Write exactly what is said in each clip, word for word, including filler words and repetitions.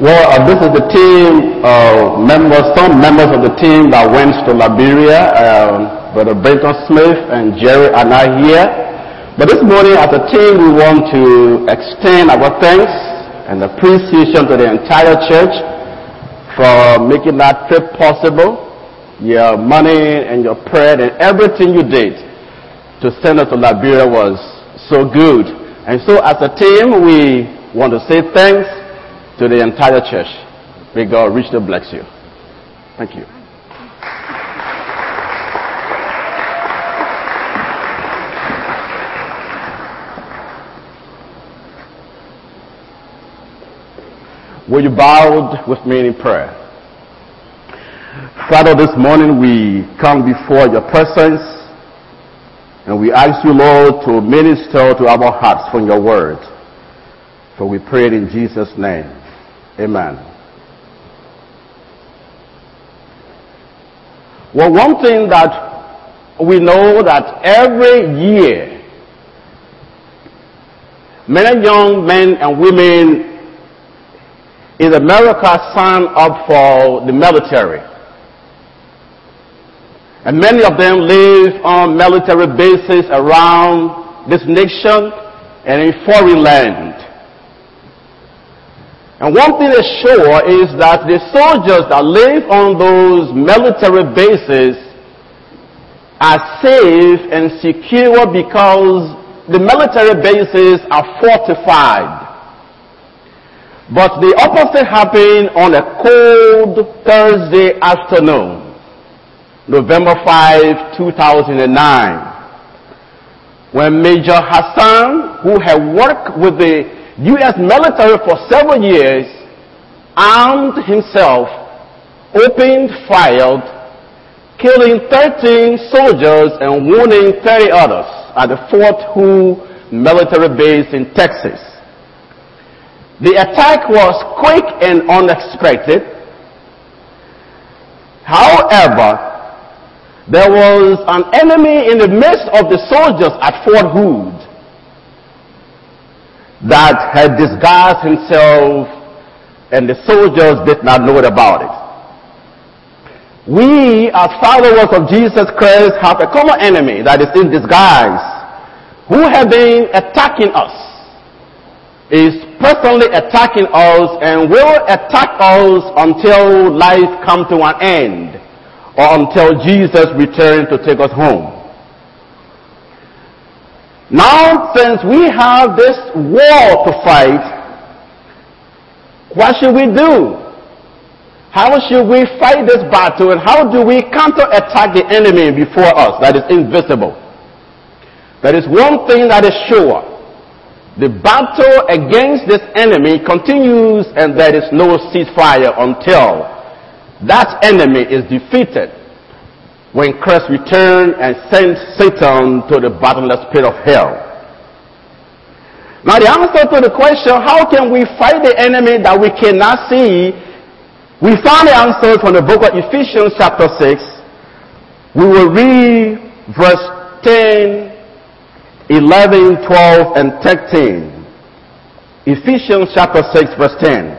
Well, uh, this is the team of members, some members of the team that went to Liberia, uh, Brother Baker Smith and Jerry and I here. But this morning as a team, we want to extend our thanks and appreciation to the entire church for making that trip possible. Your money and your prayer and everything you did to send us to Liberia was so good. And so as a team, we want to say thanks to the entire church. May God richly bless you. Thank you. Will you bow with me in prayer? Father, this morning we come before your presence and we ask you, Lord, to minister to our hearts from your word. For we pray it in Jesus' name. Amen. Well, one thing that we know that every year, many young men and women in America sign up for the military. And many of them live on military bases around this nation and in foreign land. And one thing is sure is that the soldiers that live on those military bases are safe and secure because the military bases are fortified. But the opposite happened on a cold Thursday afternoon, November fifth, two thousand nine, when Major Hassan, who had worked with the U S military for several years, armed himself, opened fired, killing thirteen soldiers and wounding thirty others at the Fort Hood military base in Texas. The attack was quick and unexpected. However, there was an enemy in the midst of the soldiers at Fort Hood that had disguised himself, and the soldiers did not know about it. We, as followers of Jesus Christ, have a common enemy that is in disguise, who have been attacking us, is personally attacking us, and will attack us until life comes to an end, or until Jesus returns to take us home. Now, since we have this war to fight, what should we do? How should we fight this battle, and how do we counterattack the enemy before us that is invisible? That is one thing that is sure. The battle against this enemy continues, and there is no ceasefire until that enemy is defeated, when Christ returned and sent Satan to the bottomless pit of hell. Now the answer to the question, how can we fight the enemy that we cannot see? We found the answer from the book of Ephesians chapter six. We will read verse ten, eleven, twelve, and thirteen. Ephesians chapter six verse ten.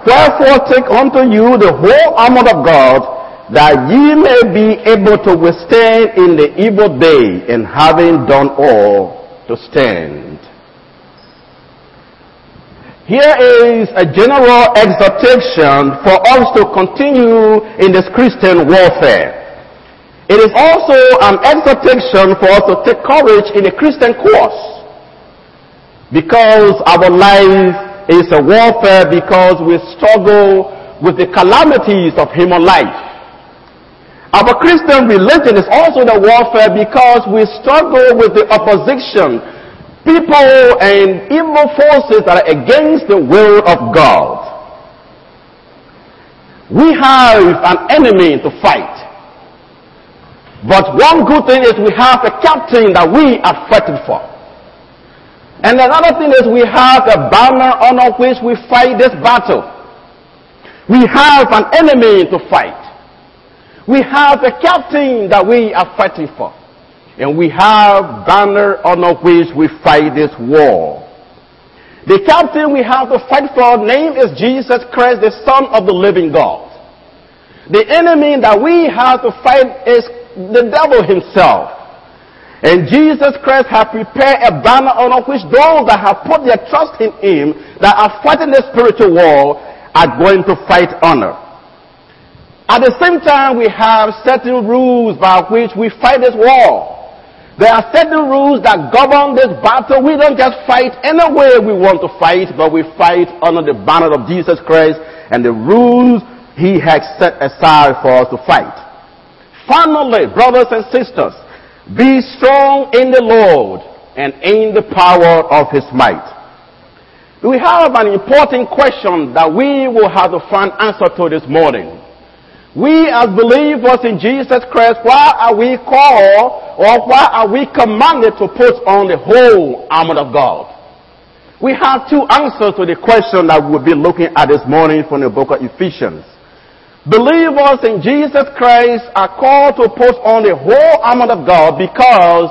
Wherefore take unto you the whole armor of God, that ye may be able to withstand in the evil day, and having done all, to stand. Here is a general exhortation for us to continue in this Christian warfare. It is also an exhortation for us to take courage in the Christian course, because our life is a warfare, because we struggle with the calamities of human life. Our Christian religion is also the warfare because we struggle with the opposition people and evil forces that are against the will of God. We have an enemy to fight. But one good thing is we have a captain that we are fighting for. And another thing is we have a banner under which we fight this battle. We have an enemy to fight. We have a captain that we are fighting for. And we have banner under which we fight this war. The captain we have to fight for, name is Jesus Christ, the Son of the living God. The enemy that we have to fight is the devil himself. And Jesus Christ has prepared a banner under which those that have put their trust in him, that are fighting the spiritual war, are going to fight honor. At the same time, we have certain rules by which we fight this war. There are certain rules that govern this battle. We don't just fight any way we want to fight, but we fight under the banner of Jesus Christ and the rules he has set aside for us to fight. Finally, brothers and sisters, be strong in the Lord and in the power of his might. We have an important question that we will have to find answer to this morning. We as believers in Jesus Christ, why are we called or why are we commanded to put on the whole armor of God? We have two answers to the question that we'll be looking at this morning from the book of Ephesians. Believers in Jesus Christ are called to put on the whole armor of God because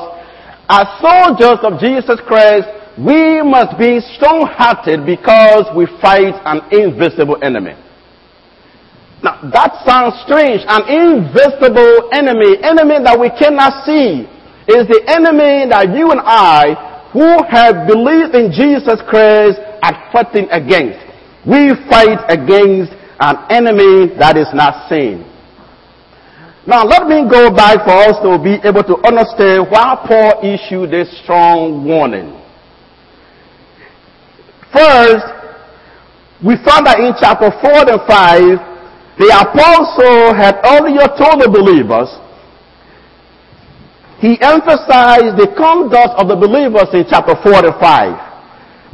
as soldiers of Jesus Christ, we must be strong-hearted because we fight an invisible enemy. Now, that sounds strange. An invisible enemy, enemy that we cannot see, is the enemy that you and I, who have believed in Jesus Christ, are fighting against. We fight against an enemy that is not seen. Now, let me go back for us to be able to understand why Paul issued this strong warning. First, we found that in chapter four and five, the apostle had earlier told the believers, he emphasized the conduct of the believers in chapter four and five.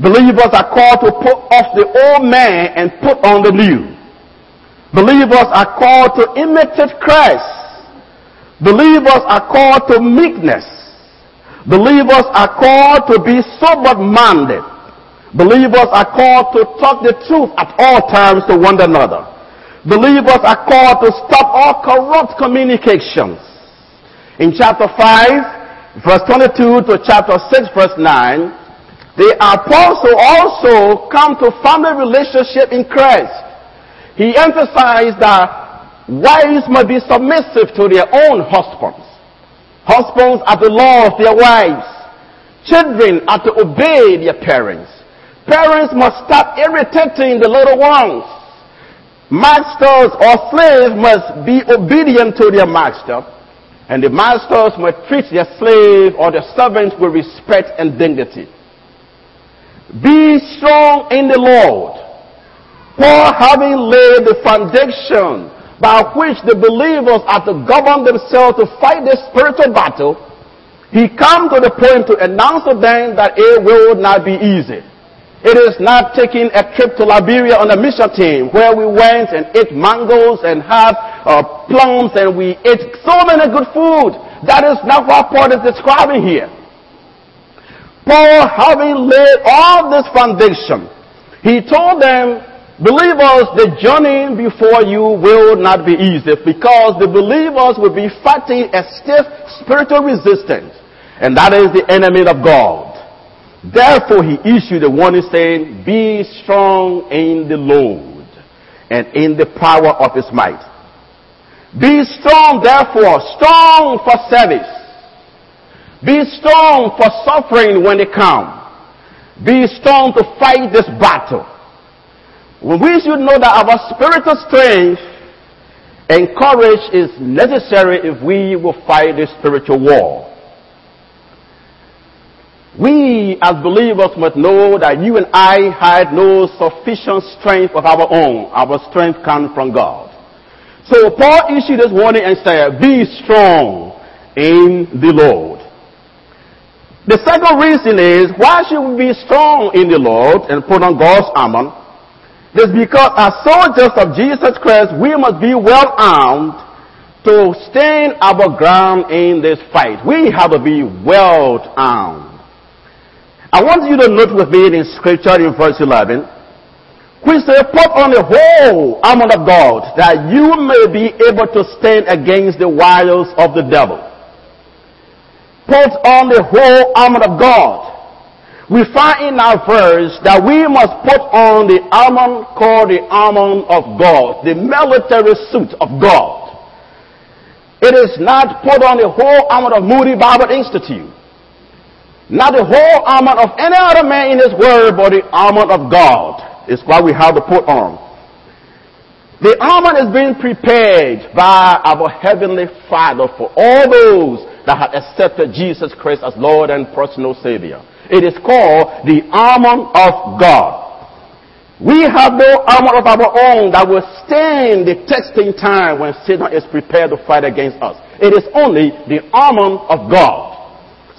Believers are called to put off the old man and put on the new. Believers are called to imitate Christ. Believers are called to meekness. Believers are called to be sober-minded. Believers are called to talk the truth at all times to one another. Believers are called to stop all corrupt communications. In chapter five, verse twenty-two to chapter six, verse nine, the apostle also come to family relationship in Christ. He emphasized that wives must be submissive to their own husbands. Husbands are to love their wives. Children are to obey their parents. Parents must stop irritating the little ones. Masters or slaves must be obedient to their master, and the masters must treat their slave or their servants with respect and dignity. Be strong in the Lord. Paul, having laid the foundation by which the believers are to govern themselves to fight this spiritual battle, he comes to the point to announce to them that it will not be easy. It is not taking a trip to Liberia on a mission team where we went and ate mangoes and had uh, plums and we ate so many good food. That is not what Paul is describing here. Paul, having laid all this foundation, he told them, believers, the journey before you will not be easy because the believers will be fighting a stiff spiritual resistance, and that is the enemy of God. Therefore, he issued a warning saying, be strong in the Lord and in the power of his might. Be strong, therefore, strong for service. Be strong for suffering when they come. Be strong to fight this battle. We should know that our spiritual strength and courage is necessary if we will fight this spiritual war. We as believers must know that you and I had no sufficient strength of our own. Our strength comes from God. So Paul issued this warning and said, be strong in the Lord. The second reason is, why should we be strong in the Lord and put on God's armor? It's because as soldiers of Jesus Christ, we must be well armed to stand our ground in this fight. We have to be well armed. I want you to note with me in Scripture in verse eleven, which says, put on the whole armor of God, that you may be able to stand against the wiles of the devil. Put on the whole armor of God. We find in our verse that we must put on the armor called the armor of God, the military suit of God. It is not put on the whole armor of Moody Bible Institute, not the whole armor of any other man in this world, but the armor of God is what we have to put on. The armor is being prepared by our Heavenly Father for all those that have accepted Jesus Christ as Lord and personal Savior. It is called the armor of God. We have no armor of our own that will stand the testing time when Satan is prepared to fight against us. It is only the armor of God.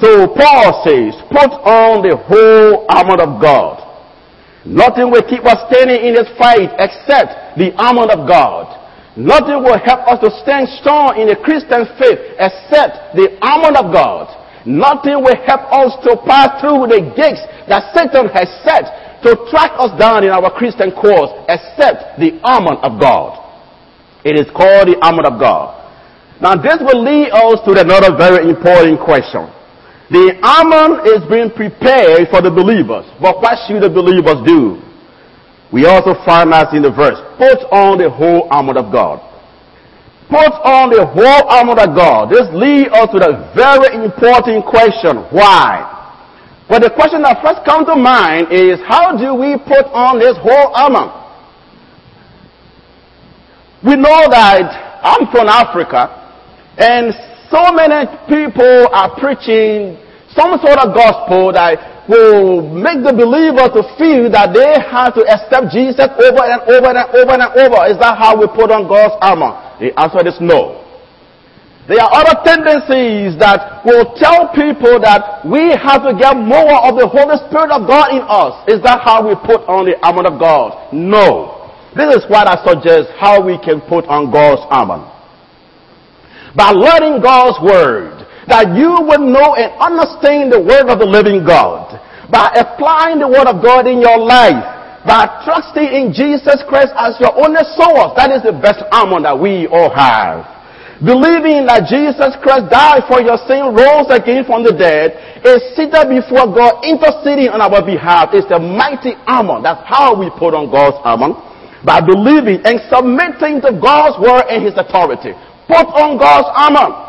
So Paul says, put on the whole armor of God. Nothing will keep us standing in this fight except the armor of God. Nothing will help us to stand strong in the Christian faith except the armor of God. Nothing will help us to pass through the gates that Satan has set to track us down in our Christian course except the armor of God. It is called the armor of God. Now this will lead us to another very important question. The armor is being prepared for the believers, but what should the believers do? We also find us in the verse, put on the whole armor of God. Put on the whole armor of God. This leads us to the very important question, why? But the question that first comes to mind is, how do we put on this whole armor? We know that I'm from Africa, and so many people are preaching some sort of gospel that will make the believer to feel that they have to accept Jesus over and over and over and over. Is that how we put on God's armor? The answer is no. There are other tendencies that will tell people that we have to get more of the Holy Spirit of God in us. Is that how we put on the armor of God? No. This is what I suggest how we can put on God's armor. By learning God's word, that you will know and understand the word of the living God. By applying the word of God in your life, by trusting in Jesus Christ as your only source, that is the best armor that we all have. Believing that Jesus Christ died for your sin, rose again from the dead, is seated before God, interceding on our behalf. It's the mighty armor. That's how we put on God's armor. By believing and submitting to God's word and his authority. Put on God's armor.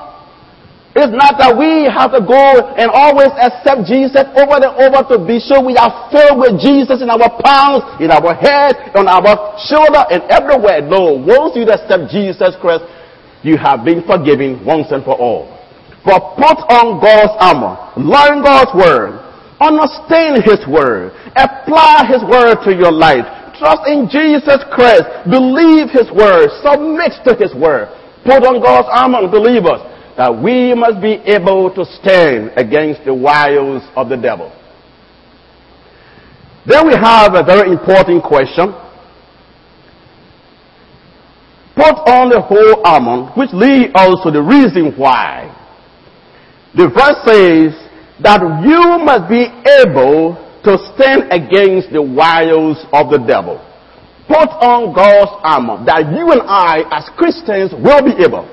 It's not that we have to go and always accept Jesus over and over to be sure we are filled with Jesus in our palms, in our head, on our shoulder, and everywhere. No, once you accept Jesus Christ, you have been forgiven once and for all. But put on God's armor, learn God's word, understand his word, apply his word to your life, trust in Jesus Christ, believe his word, submit to his word. Put on God's armor, believers, that we must be able to stand against the wiles of the devil. Then we have a very important question. Put on the whole armor, which leads us to the reason why. The verse says that you must be able to stand against the wiles of the devil. Put on God's armor, that you and I as Christians will be able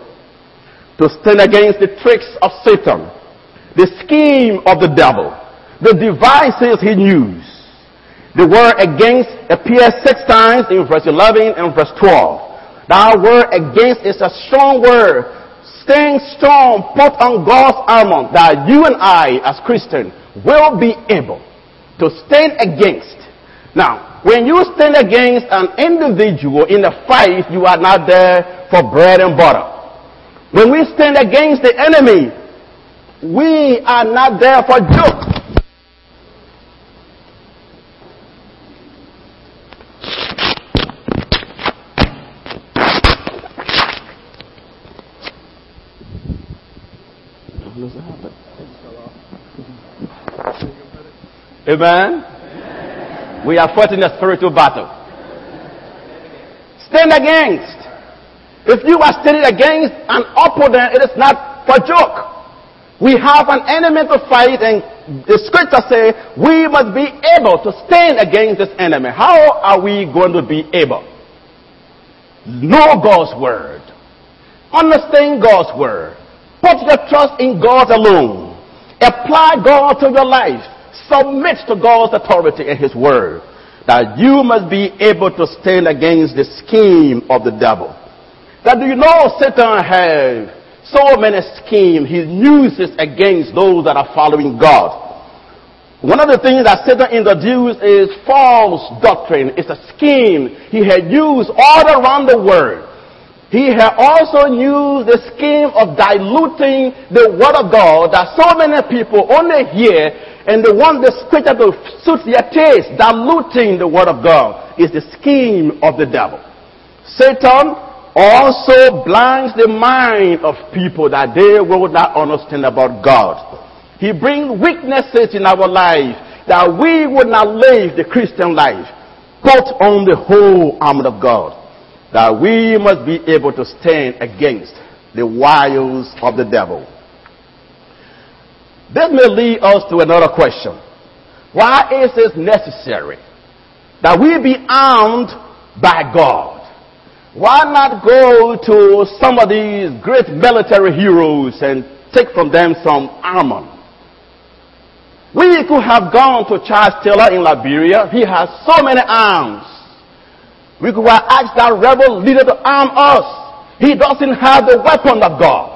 to stand against the tricks of Satan, the scheme of the devil, the devices he uses. The word against appears six times in verse eleven and verse twelve. That word against is a strong word. Stand strong, put on God's armor, that you and I as Christians will be able to stand against. Now, when you stand against an individual in a fight, you are not there for bread and butter. When we stand against the enemy, we are not there for jokes. What does that happen? Amen? Amen. We are fighting a spiritual battle. Stand against. If you are standing against an opponent, it is not for joke. We have an enemy to fight, and the scriptures say we must be able to stand against this enemy. How are we going to be able? Know God's word. Understand God's word. Put your trust in God alone. Apply God to your life. Submit to God's authority and His word. That you must be able to stand against the scheme of the devil. That do you know Satan has so many schemes he uses against those that are following God. One of the things that Satan introduced is false doctrine. It's a scheme he had used all around the world. He had also used the scheme of diluting the word of God that so many people only hear and they want the scripture to suit their taste. Diluting the word of God is the scheme of the devil. Satan also blinds the mind of people that they will not understand about God. He brings weaknesses in our life that we will not live the Christian life. Put on the whole armor of God that we must be able to stand against the wiles of the devil. This may lead us to another question. Why is it necessary that we be armed by God? Why not go to some of these great military heroes and take from them some armor? We could have gone to Charles Taylor in Liberia. He has so many arms. We could have asked that rebel leader to arm us. He doesn't have the weapon of God.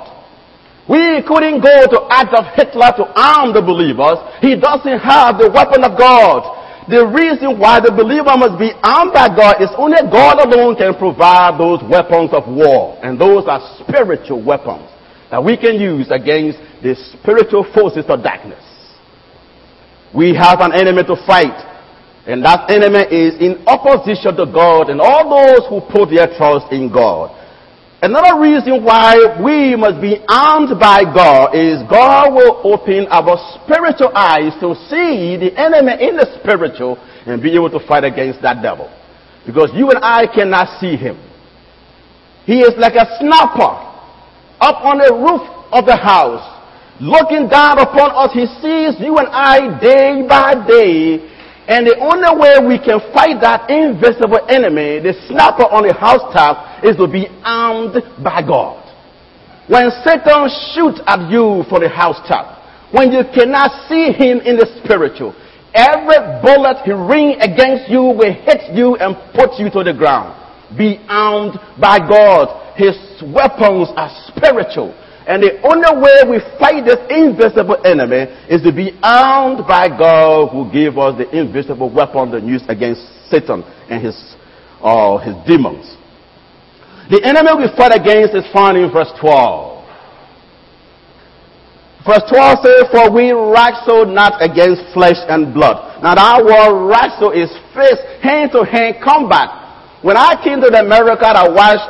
We couldn't go to act of Hitler to arm the believers. He doesn't have the weapon of God. The reason why the believer must be armed by God is only God alone can provide those weapons of war. And those are spiritual weapons that we can use against the spiritual forces of darkness. We have an enemy to fight. And that enemy is in opposition to God and all those who put their trust in God. Another reason why we must be armed by God is God will open our spiritual eyes to see the enemy in the spiritual and be able to fight against that devil. Because you and I cannot see him. He is like a sniper up on the roof of the house, looking down upon us. He sees you and I day by day. And the only way we can fight that invisible enemy, the sniper on the housetop, is to be armed by God. When Satan shoots at you from the housetop, when you cannot see him in the spiritual, every bullet he rings against you will hit you and put you to the ground. Be armed by God. His weapons are spiritual. And the only way we fight this invisible enemy is to be armed by God who gave us the invisible weapon to use against Satan and his, uh, his demons. The enemy we fight against is found in verse twelve. Verse twelve says, "For we wrestle not against flesh and blood." Now that word wrestle is fist, hand-to-hand combat. When I came to America, I watched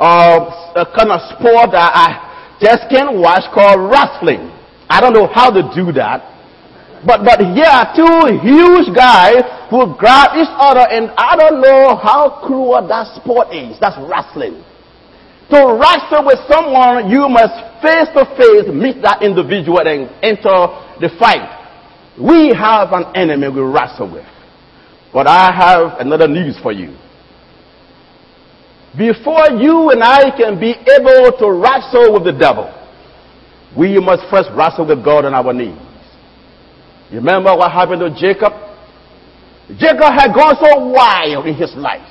uh, a kind of sport that I just can't watch called wrestling. I don't know how to do that. But but here are two huge guys who grab each other, and I don't know how cruel that sport is. That's wrestling. To wrestle with someone, you must face to face meet that individual and enter the fight. We have an enemy we wrestle with. But I have another news for you. Before you and I can be able to wrestle with the devil, we must first wrestle with God on our knees. You remember what happened to Jacob? Jacob had gone so wild in his life.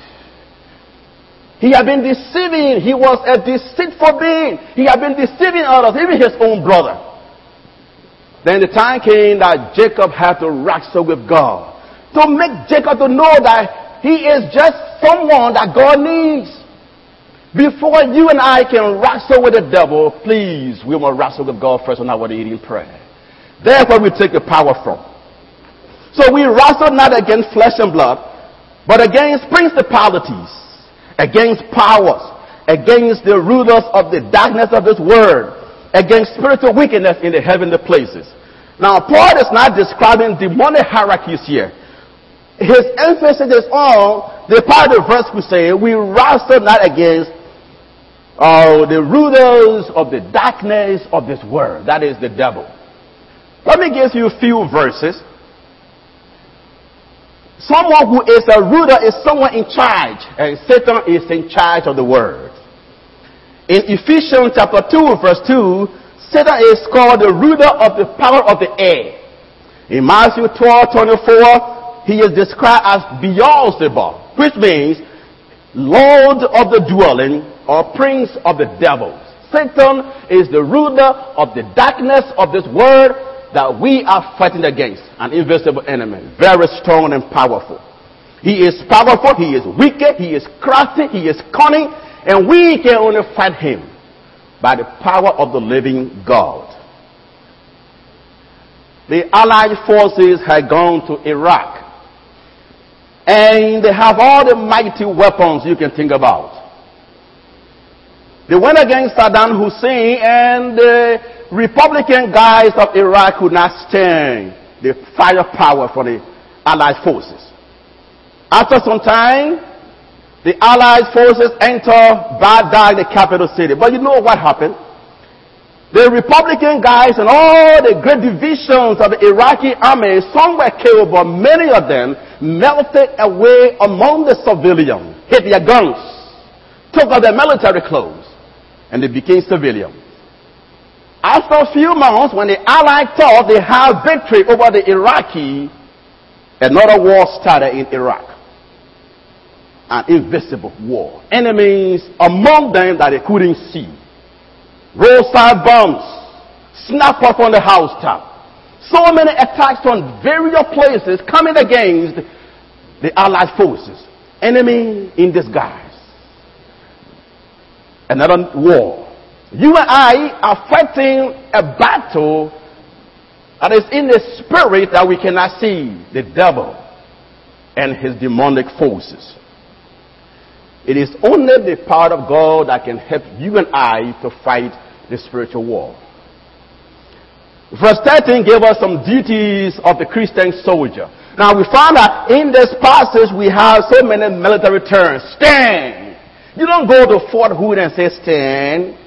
He had been deceiving. He was a deceitful being. He had been deceiving others, even his own brother. Then the time came that Jacob had to wrestle with God to make Jacob to know that he is just someone that God needs. Before you and I can wrestle with the devil, please, we will wrestle with God first on our eating prayer. That's where we take the power from. So we wrestle not against flesh and blood, but against principalities, against powers, against the rulers of the darkness of this world, against spiritual wickedness in the heavenly places. Now, Paul is not describing demonic hierarchies here. His emphasis is on the part of the verse we say, we wrestle not against uh, the rulers of the darkness of this world, that is the devil. Let me give you a few verses. Someone who is a ruler is someone in charge, and Satan is in charge of the world. In Ephesians chapter two, verse two, Satan is called the ruler of the power of the air. In Matthew twelve, twenty-four, he is described as Beelzebub, which means Lord of the dwelling or prince of the devils. Satan is the ruler of the darkness of this world that we are fighting against, an invisible enemy, very strong and powerful. He is powerful, he is wicked, he is crafty, he is cunning, and we can only fight him by the power of the living God. The Allied forces had gone to Iraq, and they have all the mighty weapons you can think about. They went against Saddam Hussein, and the Republican guys of Iraq could not stand the firepower for the Allied forces. After some time, the Allied forces enter Baghdad, the capital city. But you know what happened? The Republican guys and all the great divisions of the Iraqi army, some were killed, but many of them melted away among the civilians, hit their guns, took off their military clothes, and they became civilians. After a few months, when the Allies thought they had victory over the Iraqi, another war started in Iraq. An invisible war. Enemies among them that they couldn't see. Roadside bombs, snap up on the housetop. So many attacks from various places coming against the Allied forces. Enemy in disguise. Another war. You and I are fighting a battle that is in the spirit that we cannot see, the devil and his demonic forces. It is only the power of God that can help you and I to fight the spiritual war. Verse thirteen gave us some duties of the Christian soldier. Now we found that in this passage we have so many military terms. Stand! You don't go to Fort Hood and say, stand.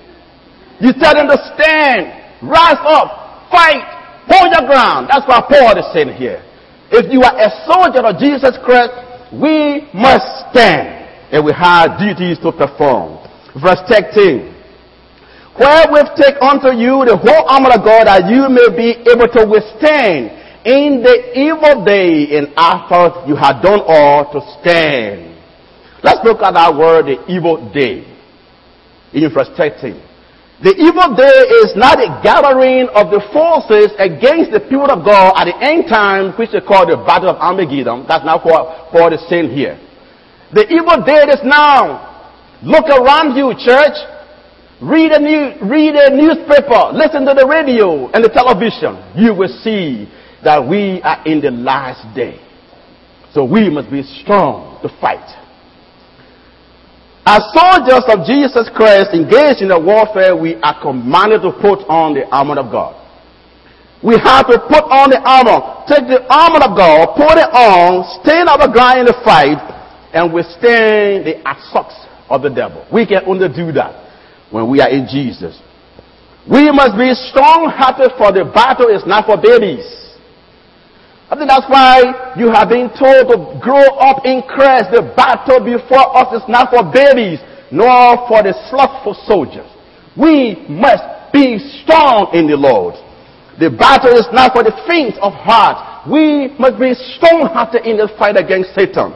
You tell them to stand, rise up, fight, hold your ground. That's what Paul is saying here. If you are a soldier of Jesus Christ, we must stand. And we have duties to perform. Verse thirteen. Wherewith take unto you the whole armor of God, that you may be able to withstand in the evil day, and after you have done all, to stand. Let's look at that word, the evil day, in verse thirteen. The evil day is not a gathering of the forces against the people of God at the end time, which they call the battle of Armageddon. That's not what Paul is saying here. The evil day is now. Look around you, church. Read a new, read a newspaper. Listen to the radio and the television. You will see that we are in the last day. So we must be strong to fight. As soldiers of Jesus Christ engaged in the warfare, we are commanded to put on the armor of God. We have to put on the armor, take the armor of God, put it on, stand our ground in the fight, and withstand the assaults of the devil. We can only do that when we are in Jesus. We must be strong-hearted, for the battle is not for babies. I think that's why you have been told to grow up in Christ. The battle before us is not for babies, nor for the slothful soldiers. We must be strong in the Lord. The battle is not for the faint of heart. We must be strong-hearted in the fight against Satan.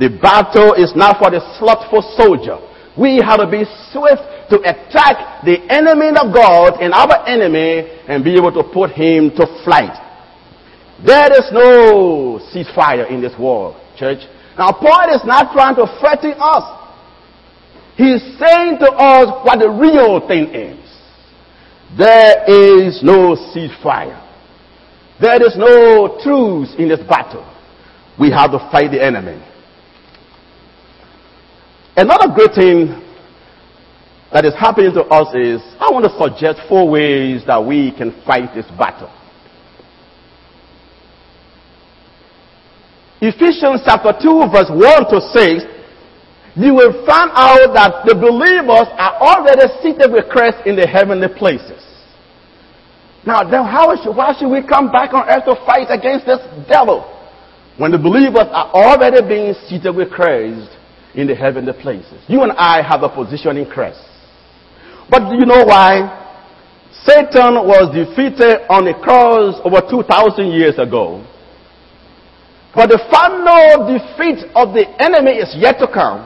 The battle is not for the slothful soldier. We have to be swift to attack the enemy of God and our enemy and be able to put him to flight. There is no ceasefire in this war, church. Now, Paul is not trying to threaten us. He's saying to us what the real thing is. There is no ceasefire. There is no truce in this battle. We have to fight the enemy. Another great thing that is happening to us is, I want to suggest four ways that we can fight this battle. Ephesians chapter two, verse one to six, you will find out that the believers are already seated with Christ in the heavenly places. Now, then how should, why should we come back on earth to fight against this devil when the believers are already being seated with Christ in the heavenly places? You and I have a position in Christ. But do you know why? Satan was defeated on the cross over two thousand years ago. But the final defeat of the enemy is yet to come.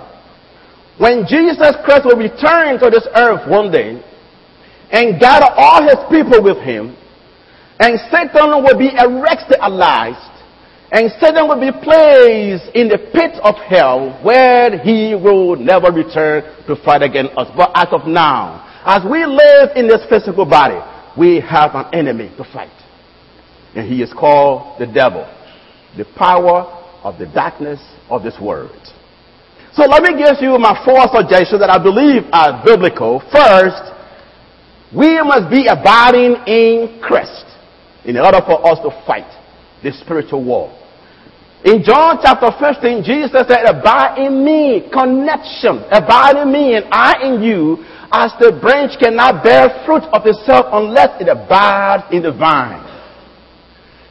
When Jesus Christ will return to this earth one day and gather all his people with him, and Satan will be arrested, and Satan will be placed in the pit of hell where he will never return to fight against us. But as of now, as we live in this physical body, we have an enemy to fight. And he is called the devil, the power of the darkness of this world. So let me give you my four suggestions that I believe are biblical. First, we must be abiding in Christ in order for us to fight the spiritual war. In John chapter fifteen, Jesus said, "Abide in me," connection. Abide in me and I in you, as the branch cannot bear fruit of itself unless it abides in the vine.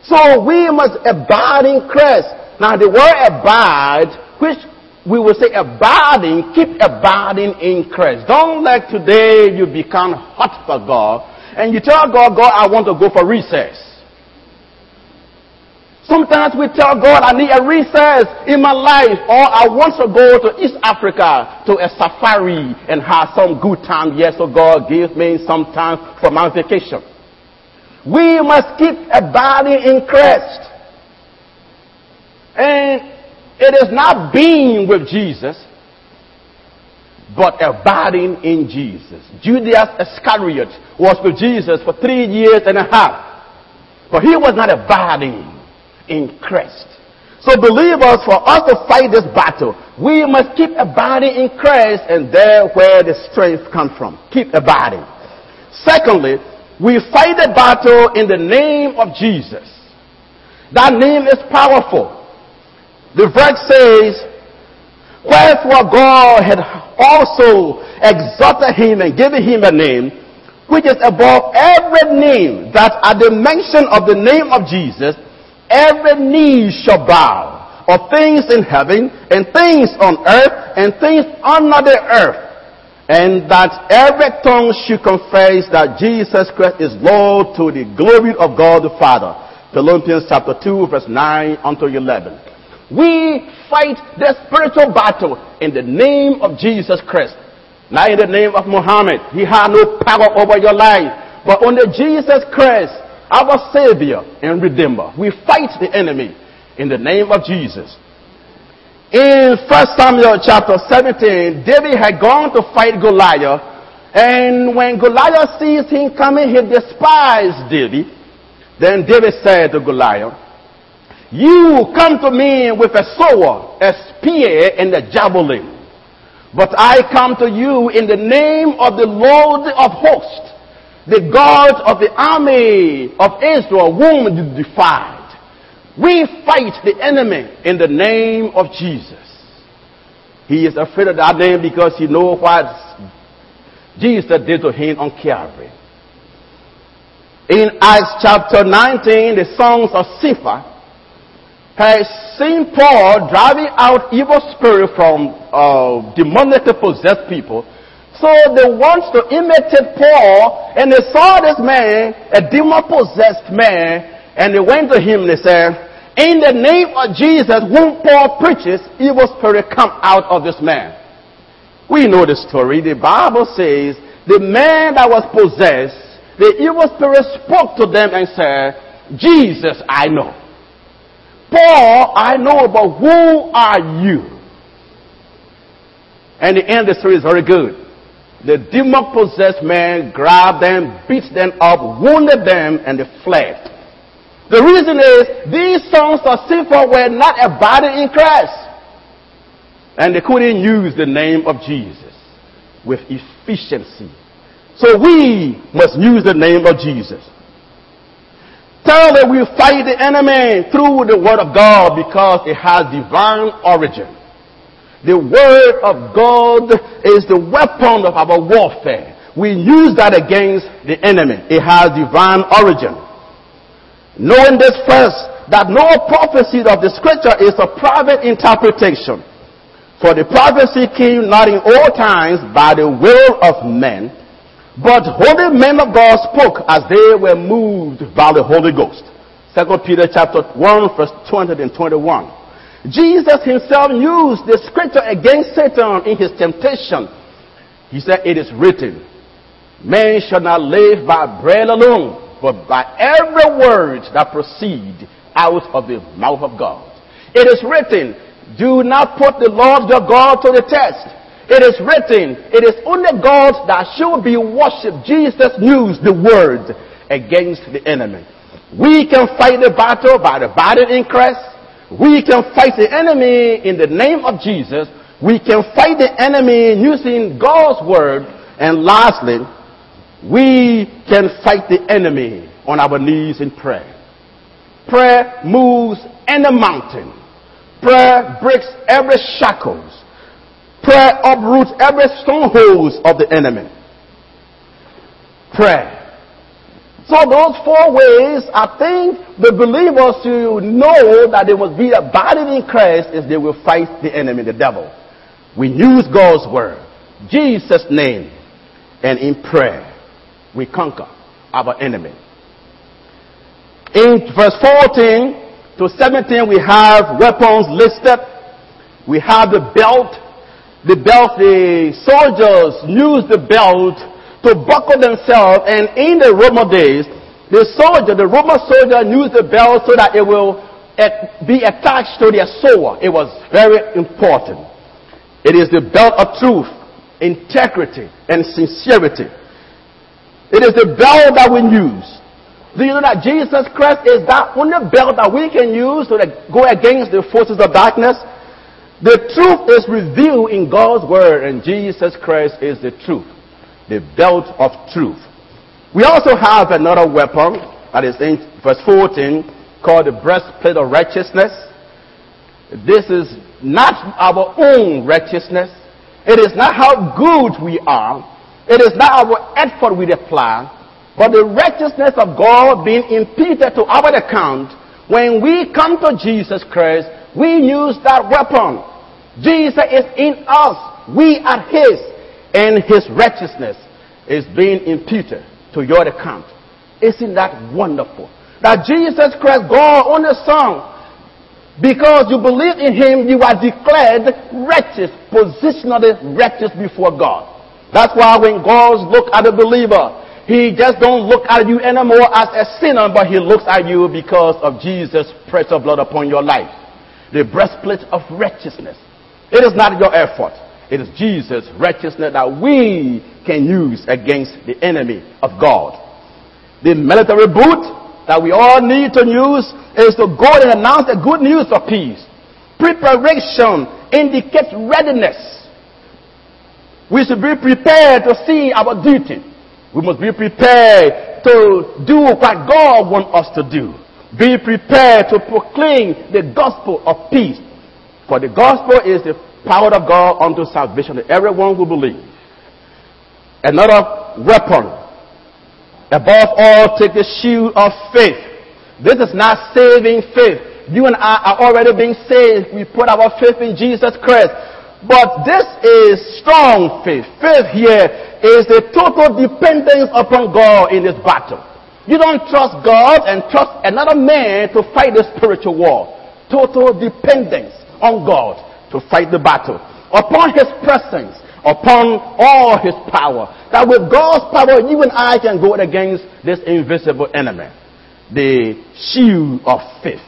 So we must abide in Christ. Now the word abide, which we will say abiding, keep abiding in Christ. Don't let today you become hot for God and you tell God, God, I want to go for recess. Sometimes we tell God, I need a recess in my life, or I want to go to East Africa to a safari and have some good time. Yes, so God gives me some time for my vacation. We must keep abiding in Christ. And it is not being with Jesus, but abiding in Jesus. Judas Iscariot was with Jesus for three years and a half, but he was not abiding in Christ. So believers, for us to fight this battle, we must keep abiding in Christ, and there where the strength comes from. Keep abiding. Secondly, we fight the battle in the name of Jesus. That name is powerful. The verse says, "Wherefore God had also exalted him and given him a name which is above every name, that at the mention of the name of Jesus every knee shall bow, of things in heaven, and things on earth, and things under the earth, and that every tongue should confess that Jesus Christ is Lord, to the glory of God the Father." Philippians chapter two, verse nine unto eleven. We fight the spiritual battle in the name of Jesus Christ, not in the name of Muhammad. He had no power over your life, but under Jesus Christ, our Savior and Redeemer. We fight the enemy in the name of Jesus. In First Samuel chapter seventeen, David had gone to fight Goliath, and when Goliath sees him coming, he despised David. Then David said to Goliath, "You come to me with a sword, a spear, and a javelin, but I come to you in the name of the Lord of hosts, the God of the army of Israel, whom you defied." We fight the enemy in the name of Jesus. He is afraid of that name because he knows what Jesus did to him on Calvary. In Acts chapter nineteen, the sons of Sifa has seen Paul driving out evil spirits from uh, demonically possessed people. So they want to imitate Paul, and they saw this man, a demon-possessed man, and they went to him and they said, "In the name of Jesus, whom Paul preaches, evil spirit, come out of this man." We know the story. The Bible says the man that was possessed, the evil spirit spoke to them and said, "Jesus, I know. Paul, I know, but who are you?" And the end of the story is very good. The demon-possessed man grabbed them, beat them up, wounded them, and they fled. The reason is, these sons of Sifa were not abiding in Christ, and they couldn't use the name of Jesus with efficiency. So we must use the name of Jesus. Thirdly, we fight the enemy through the Word of God because it has divine origin. The Word of God is the weapon of our warfare. We use that against the enemy. It has divine origin. Knowing this first, that no prophecy of the Scripture is a private interpretation. For the prophecy came not in old times by the will of men, but holy men of God spoke as they were moved by the Holy Ghost. Second Peter chapter one, verse twenty and twenty-one. Jesus himself used the Scripture against Satan in his temptation. He said, "It is written, man shall not live by bread alone, but by every word that proceeds out of the mouth of God. It is written, do not put the Lord your God to the test. It is written, it is only God that should be worshipped." Jesus used the word against the enemy. We can fight the battle by the body in Christ. We can fight the enemy in the name of Jesus. We can fight the enemy using God's word. And lastly, we can fight the enemy on our knees in prayer. Prayer moves any mountain. Prayer breaks every shackles. Prayer uproots every stronghold of the enemy. Prayer. So those four ways, I think the believers should know that they must be abiding in Christ as they will fight the enemy, the devil. We use God's word, Jesus' name, and in prayer we conquer our enemy. In verse fourteen, to seventeen, we have weapons listed. We have the belt. The belt, the soldiers used the belt to buckle themselves. And in the Roman days, the soldier, the Roman soldier used the belt so that it will be attached to their sword. It was very important. It is the belt of truth, integrity, and sincerity. It is the belt that we use. Do you know that Jesus Christ is that only belt that we can use to go against the forces of darkness? The truth is revealed in God's word, and Jesus Christ is the truth, the belt of truth. We also have another weapon that is in verse fourteen called the breastplate of righteousness. This is not our own righteousness. It is not how good we are. It is not our effort we apply. But the righteousness of God being imputed to our account, when we come to Jesus Christ, we use that weapon. Jesus is in us. We are His. And His righteousness is being imputed to your account. Isn't that wonderful? That Jesus Christ, God, on the Son, because you believe in Him, you are declared righteous, positionally righteous before God. That's why when God looks at a believer, He just don't look at you anymore as a sinner, but He looks at you because of Jesus' precious blood upon your life. The breastplate of righteousness. It is not your effort. It is Jesus' righteousness that we can use against the enemy of God. The military boot that we all need to use is to go and announce the good news of peace. Preparation indicates readiness. We should be prepared to see our duty. We must be prepared to do what God wants us to do. Be prepared to proclaim the gospel of peace. For the gospel is the power of God unto salvation to everyone who believes. Another weapon. Above all, take the shield of faith. This is not saving faith. You and I are already being saved. We put our faith in Jesus Christ. But this is strong faith. Faith here is the total dependence upon God in this battle. You don't trust God and trust another man to fight the spiritual war. Total dependence on God to fight the battle. Upon His presence, upon all His power. That with God's power, you and I can go against this invisible enemy. The shield of faith.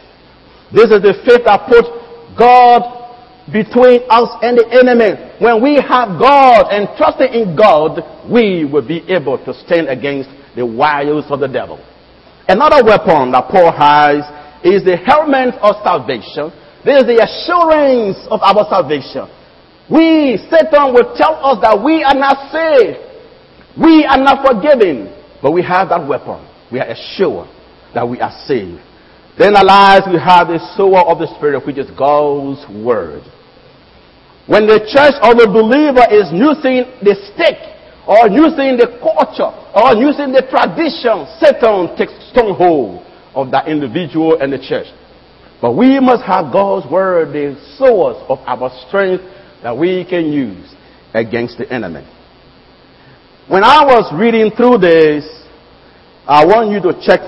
This is the faith that puts God between us and the enemy. When we have God and trusting in God, we will be able to stand against the wiles of the devil. Another weapon that Paul has is the helmet of salvation. This is the assurance of our salvation. We, Satan will tell us that we are not saved. We are not forgiven. But we have that weapon. We are assured that we are saved. Then alas, we have the sower of the Spirit, which is God's Word. When the church of a believer is using the stick, or using the culture, or using the tradition, Satan takes stronghold of that individual and the church. But we must have God's Word, the source of our strength that we can use against the enemy. When I was reading through this, I want you to check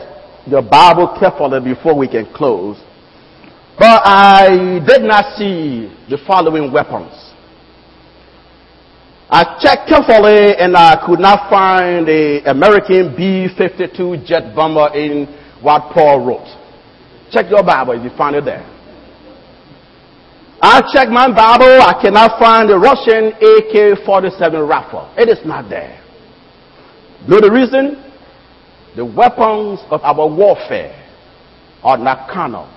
your Bible carefully before we can close. But I did not see the following weapons. I checked carefully and I could not find the American B fifty-two jet bomber in what Paul wrote. Check your Bible if you find it there. I checked my Bible. I cannot find the Russian A K forty-seven rifle. It is not there. Know the reason? The weapons of our warfare are not carnal,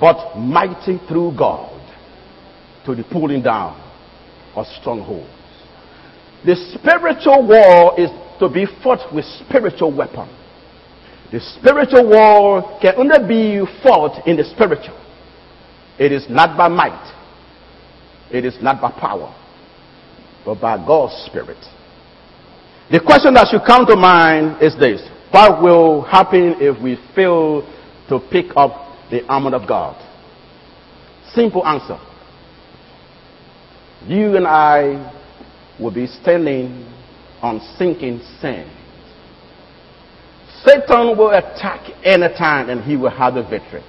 but mighty through God to the pulling down of strongholds. The spiritual war is to be fought with spiritual weapons. The spiritual war can only be fought in the spiritual. It is not by might. It is not by power. But by God's Spirit. The question that should come to mind is this. What will happen if we fail to pick up the armor of God? Simple answer. You and I will be standing on sinking sand. Satan will attack any time and he will have the victory.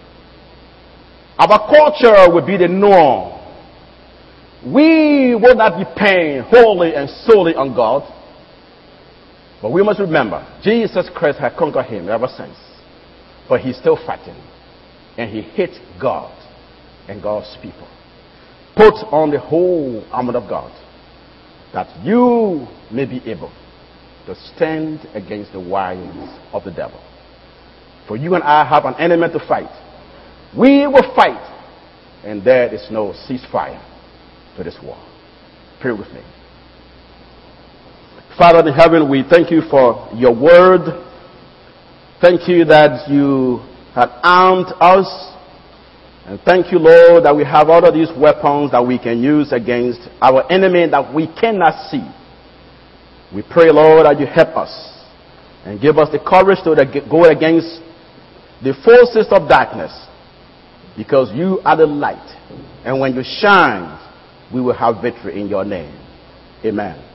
Our culture will be the norm. We will not depend wholly and solely on God. But we must remember, Jesus Christ has conquered him ever since. But he's still fighting. And he hates God and God's people. Put on the whole armor of God, that you may be able to stand against the wiles of the devil. For you and I have an enemy to fight. We will fight, and there is no ceasefire to this war. Pray with me. Father in heaven, we thank you for your word. Thank you that you had armed us. And thank you, Lord, that we have all of these weapons that we can use against our enemy that we cannot see. We pray, Lord, that you help us and give us the courage to go against the forces of darkness. Because you are the light. And when you shine, we will have victory in your name. Amen.